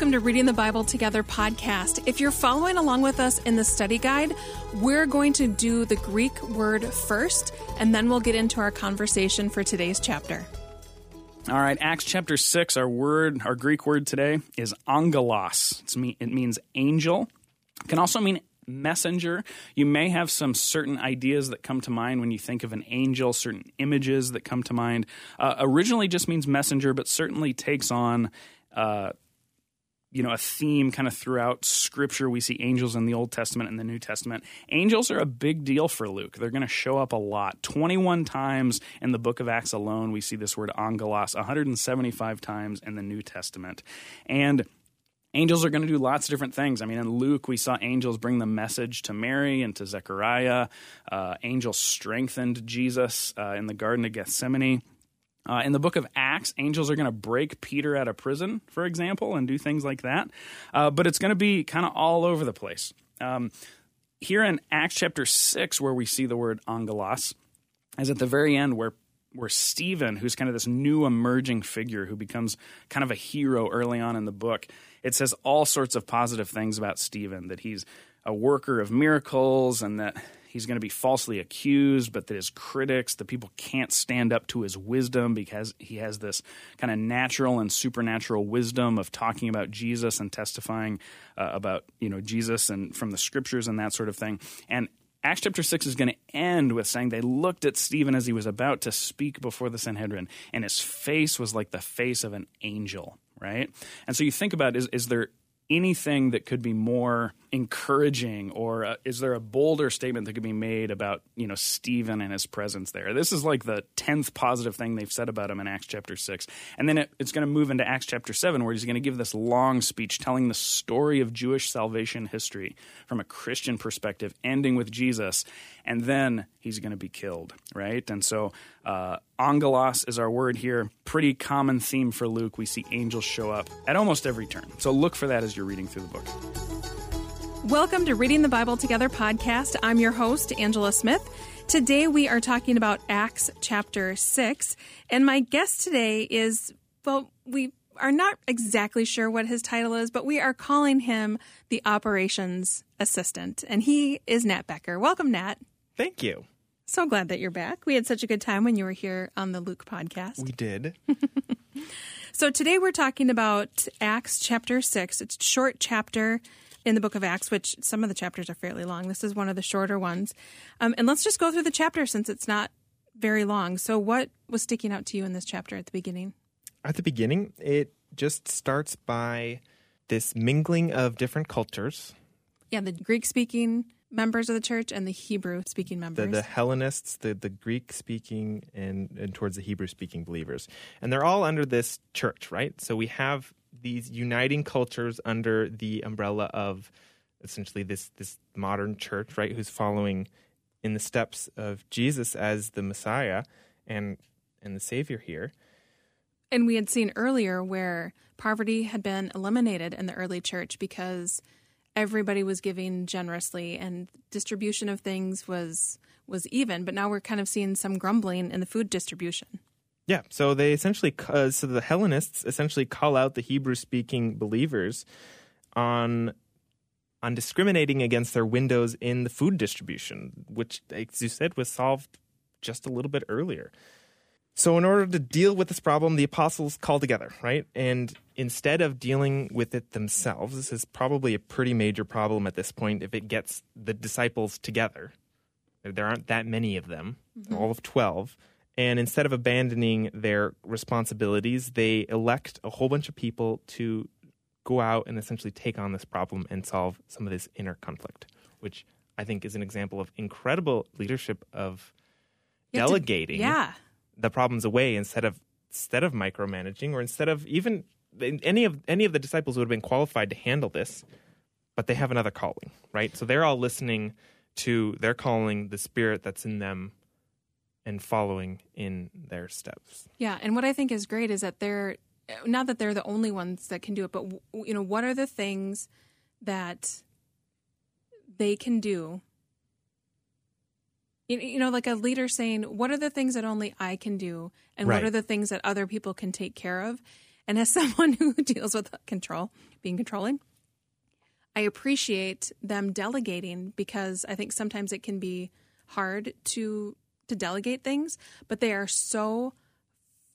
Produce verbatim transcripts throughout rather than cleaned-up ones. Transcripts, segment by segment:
welcome to Reading the Bible Together podcast. If you're following along with us in the study guide, we're going to do the Greek word first, and then we'll get into our conversation for today's chapter. All right, Acts chapter six, our word, our Greek word today is angelos. It's mean, it means angel. It can also mean messenger. You may have some certain ideas that come to mind when you think of an angel, certain images that come to mind. Uh, originally just means messenger, but certainly takes on uh, you know, a theme kind of throughout Scripture. We see angels in the Old Testament and the New Testament. Angels are a big deal for Luke. They're going to show up a lot. twenty-one times in the book of Acts alone, we see this word angelos, one hundred seventy-five times in the New Testament. And angels are going to do lots of different things. I mean, in Luke, we saw angels bring the message to Mary and to Zechariah. Uh, angels strengthened Jesus uh, in the Garden of Gethsemane. Uh, in the book of Acts, angels are going to break Peter out of prison, for example, and do things like that. Uh, but it's going to be kind of all over the place. Um, here in Acts chapter six, where we see the word angelos, is at the very end where where Stephen, who's kind of this new emerging figure who becomes kind of a hero early on in the book, it says all sorts of positive things about Stephen, that he's a worker of miracles and that he's going to be falsely accused, but that his critics, the people, can't stand up to his wisdom because he has this kind of natural and supernatural wisdom of talking about Jesus and testifying uh, about, you know, Jesus and from the Scriptures and that sort of thing. And Acts chapter six is going to end with saying they looked at Stephen as he was about to speak before the Sanhedrin, and his face was like the face of an angel, right? And so you think about, is is there anything that could be more encouraging, or uh, is there a bolder statement that could be made about, you know, Stephen and his presence there? This is like the tenth positive thing they've said about him in Acts chapter six. And then it, it's going to move into Acts chapter seven, where he's going to give this long speech telling the story of Jewish salvation history from a Christian perspective, ending with Jesus, and then he's going to be killed, right? And so uh, angelos is our word here. Pretty common theme for Luke. We see angels show up at almost every turn. So look for that as you're reading through the book. Welcome to Reading the Bible Together podcast. I'm your host, Angela Smith. Today we are talking about Acts chapter six, and my guest today is, well, we are not exactly sure what his title is, but we are calling him the Operations Assistant, and he is Nat Becker. Welcome, Nat. Thank you. So glad that you're back. We had such a good time when you were here on the Luke podcast. We did. So today we're talking about Acts chapter six. It's a short chapter in the book of Acts, which some of the chapters are fairly long. This is one of the shorter ones. Um, and let's just go through the chapter since it's not very long. So what was sticking out to you in this chapter at the beginning? At the beginning, it just starts by this mingling of different cultures. Yeah, the Greek-speaking members of the church and the Hebrew-speaking members. The, the Hellenists, the, the Greek-speaking and, and towards the Hebrew-speaking believers. And they're all under this church, right? So we have these uniting cultures under the umbrella of essentially this this modern church, right, who's following in the steps of Jesus as the Messiah and and the Savior here. And we had seen earlier where poverty had been eliminated in the early church because everybody was giving generously and distribution of things was was even, but now we're kind of seeing some grumbling in the food distribution. Yeah, so they essentially, uh, so the Hellenists essentially call out the Hebrew-speaking believers on on discriminating against their windows in the food distribution, which, as you said, was solved just a little bit earlier. So in order to deal with this problem, the apostles call together, right? And instead of dealing with it themselves, this is probably a pretty major problem at this point if it gets the disciples together. There aren't that many of them, mm-hmm. all of twelve. And instead of abandoning their responsibilities, they elect a whole bunch of people to go out and essentially take on this problem and solve some of this inner conflict, which I think is an example of incredible leadership of you delegating to, yeah. the problems away instead of instead of micromanaging, or instead of even any of any of the disciples would have been qualified to handle this, but they have another calling, right? So they're all listening to their calling, the spirit that's in them, and following in their steps. Yeah, and what I think is great is that they're, not that they're the only ones that can do it, but, you know, what are the things that they can do? You know, like a leader saying, what are the things that only I can do? And right. what are the things that other people can take care of? And as someone who deals with control, being controlling. I appreciate them delegating, because I think sometimes it can be hard to to delegate things, but they are so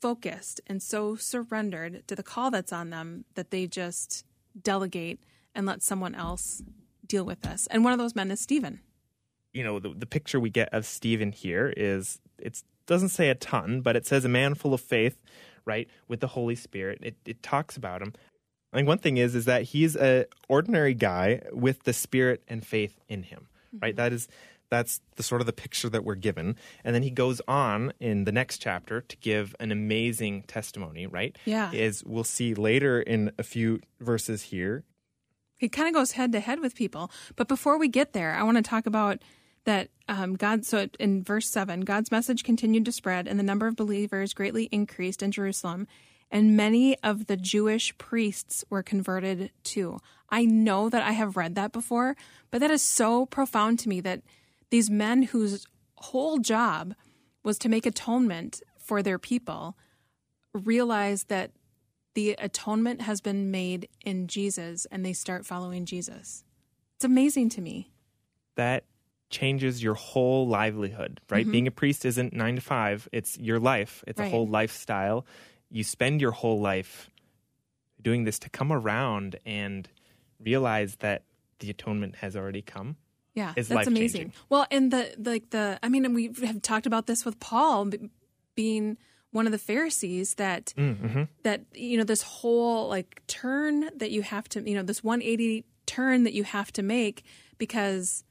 focused and so surrendered to the call that's on them that they just delegate and let someone else deal with this. And one of those men is Stephen. You know, the, the picture we get of Stephen here is, it doesn't say a ton, but it says a man full of faith, right, with the Holy Spirit. It, it talks about him. I mean, one thing is, is that he's an ordinary guy with the Spirit and faith in him, right? Mm-hmm. That is, that's the sort of the picture that we're given. And then he goes on in the next chapter to give an amazing testimony, right? Yeah. As we'll see later in a few verses here. He kind of goes head to head with people. But before we get there, I want to talk about that um, God, so in verse seven, God's message continued to spread, and the number of believers greatly increased in Jerusalem. And many of the Jewish priests were converted too. I know that I have read that before, but that is so profound to me that these men whose whole job was to make atonement for their people realize that the atonement has been made in Jesus, and they start following Jesus. It's amazing to me. That changes your whole livelihood, right? Mm-hmm. Being a priest isn't nine to five. It's your life. It's right. A whole lifestyle. You spend your whole life doing this to come around and realize that the atonement has already come. Yeah, is that's amazing. Well, and the like the I mean, and we have talked about this with Paul being one of the Pharisees that mm-hmm. that you know this whole like turn that you have to you know this one eighty turn that you have to make because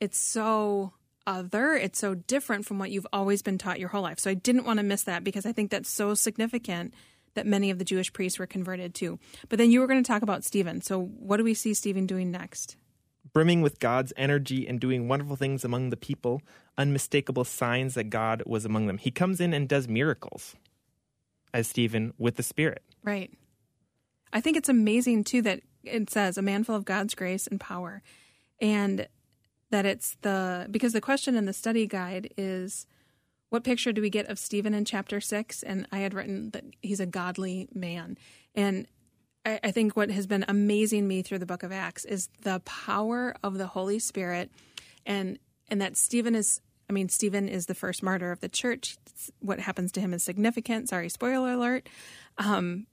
it's so other, it's so different from what you've always been taught your whole life. So I didn't want to miss that, because I think that's so significant that many of the Jewish priests were converted too. But then you were going to talk about Stephen. So what do we see Stephen doing next? Brimming with God's energy and doing wonderful things among the people, unmistakable signs that God was among them. He comes in and does miracles as Stephen with the Spirit. Right. I think it's amazing too that it says a man full of God's grace and power. And that it's the, because the question in the study guide is, what picture do we get of Stephen in chapter six? And I had written that he's a godly man. And I, I think what has been amazing me through the book of Acts is the power of the Holy Spirit. And, and that Stephen is, I mean, Stephen is the first martyr of the church. What happens to him is significant. Sorry, spoiler alert. Um,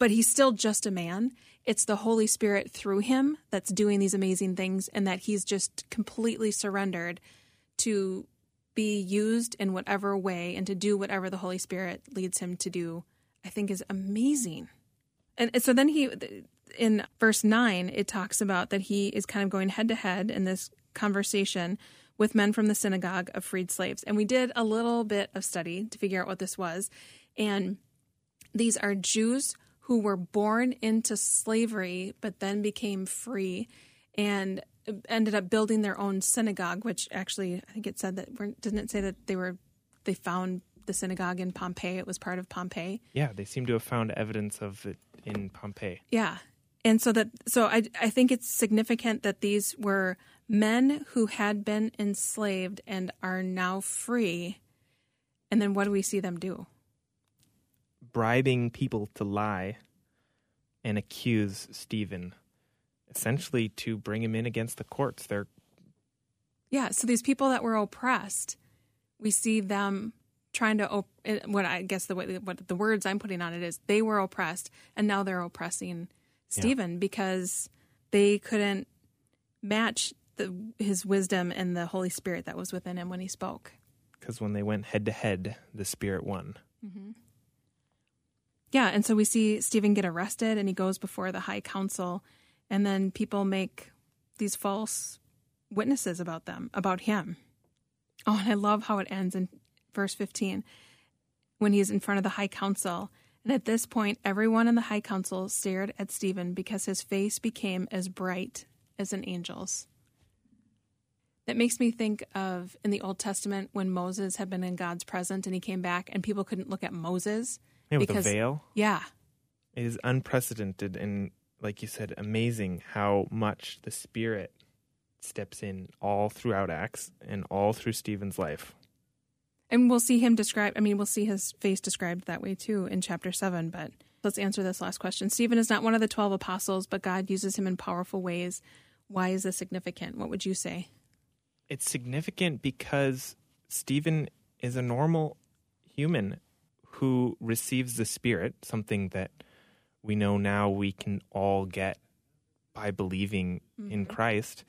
but he's still just a man. It's the Holy Spirit through him that's doing these amazing things, and that he's just completely surrendered to be used in whatever way and to do whatever the Holy Spirit leads him to do, I think is amazing. And so then he, in verse nine, it talks about that he is kind of going head to head in this conversation with men from the synagogue of freed slaves. And we did a little bit of study to figure out what this was. And these are Jews who were born into slavery but then became free and ended up building their own synagogue, which actually I think it said that – didn't it say that they were they found the synagogue in Pompeii? It was part of Pompeii? Yeah, they seem to have found evidence of it in Pompeii. Yeah. And so that so I, I think it's significant that these were men who had been enslaved and are now free. And then what do we see them do? Bribing people to lie and accuse Stephen, essentially to bring him in against the courts. They're yeah, so these people that were oppressed, we see them trying to, op- what I guess the way, what the words I'm putting on it is, they were oppressed, and now they're oppressing Stephen yeah. because they couldn't match the, his wisdom and the Holy Spirit that was within him when he spoke. Because when they went head-to-head, the Spirit won. Mm-hmm. Yeah, and so we see Stephen get arrested, and he goes before the high council, and then people make these false witnesses about them, about him. Oh, and I love how it ends in verse fifteen, when he is in front of the high council. And at this point, everyone in the high council stared at Stephen because his face became as bright as an angel's. That makes me think of in the Old Testament when Moses had been in God's presence, and he came back, and people couldn't look at Moses. Yeah, with because, a veil. Yeah. It is unprecedented and, like you said, amazing how much the Spirit steps in all throughout Acts and all through Stephen's life. And we'll see him described, I mean, we'll see his face described that way too in chapter seven, but Let's answer this last question. Stephen is not one of the twelve apostles, but God uses him in powerful ways. Why is this significant? What would you say? It's significant because Stephen is a normal human who receives the Spirit, something that we know now we can all get by believing mm-hmm. in Christ,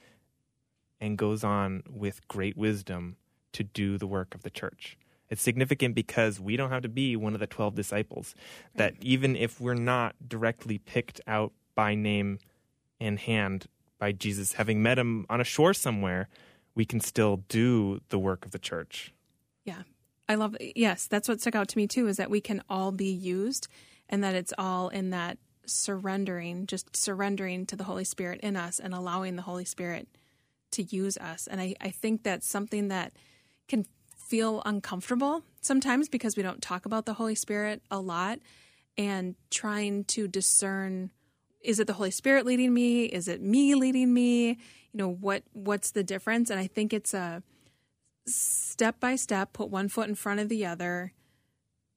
and goes on with great wisdom to do the work of the church. It's significant because we don't have to be one of the twelve disciples, right. that even if we're not directly picked out by name and hand by Jesus, having met him on a shore somewhere, we can still do the work of the church. Yeah, I love it. Yes, that's what stuck out to me too, is that we can all be used, and that it's all in that surrendering, just surrendering to the Holy Spirit in us and allowing the Holy Spirit to use us. And I, I think that's something that can feel uncomfortable sometimes because we don't talk about the Holy Spirit a lot, and trying to discern, is it the Holy Spirit leading me? Is it me leading me? You know, what what's the difference? And I think it's a step by step, put one foot in front of the other,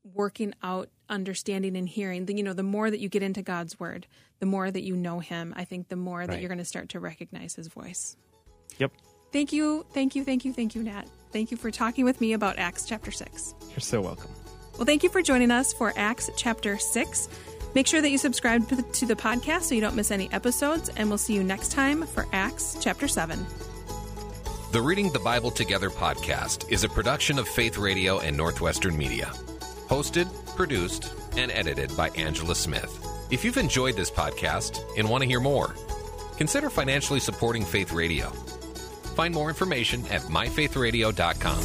working out understanding and hearing. You know, the more that you get into God's word, the more that you know him, I think the more that right. you're going to start to recognize his voice. Yep. Thank you, thank you, thank you, thank you, Nat. Thank you for talking with me about Acts chapter six. You're so welcome. Well, thank you for joining us for Acts chapter six. Make sure that you subscribe to the podcast so you don't miss any episodes, and we'll see you next time for Acts chapter seven. The Reading the Bible Together podcast is a production of Faith Radio and Northwestern Media. Hosted, produced, and edited by Angela Smith. If you've enjoyed this podcast and want to hear more, consider financially supporting Faith Radio. Find more information at my faith radio dot com.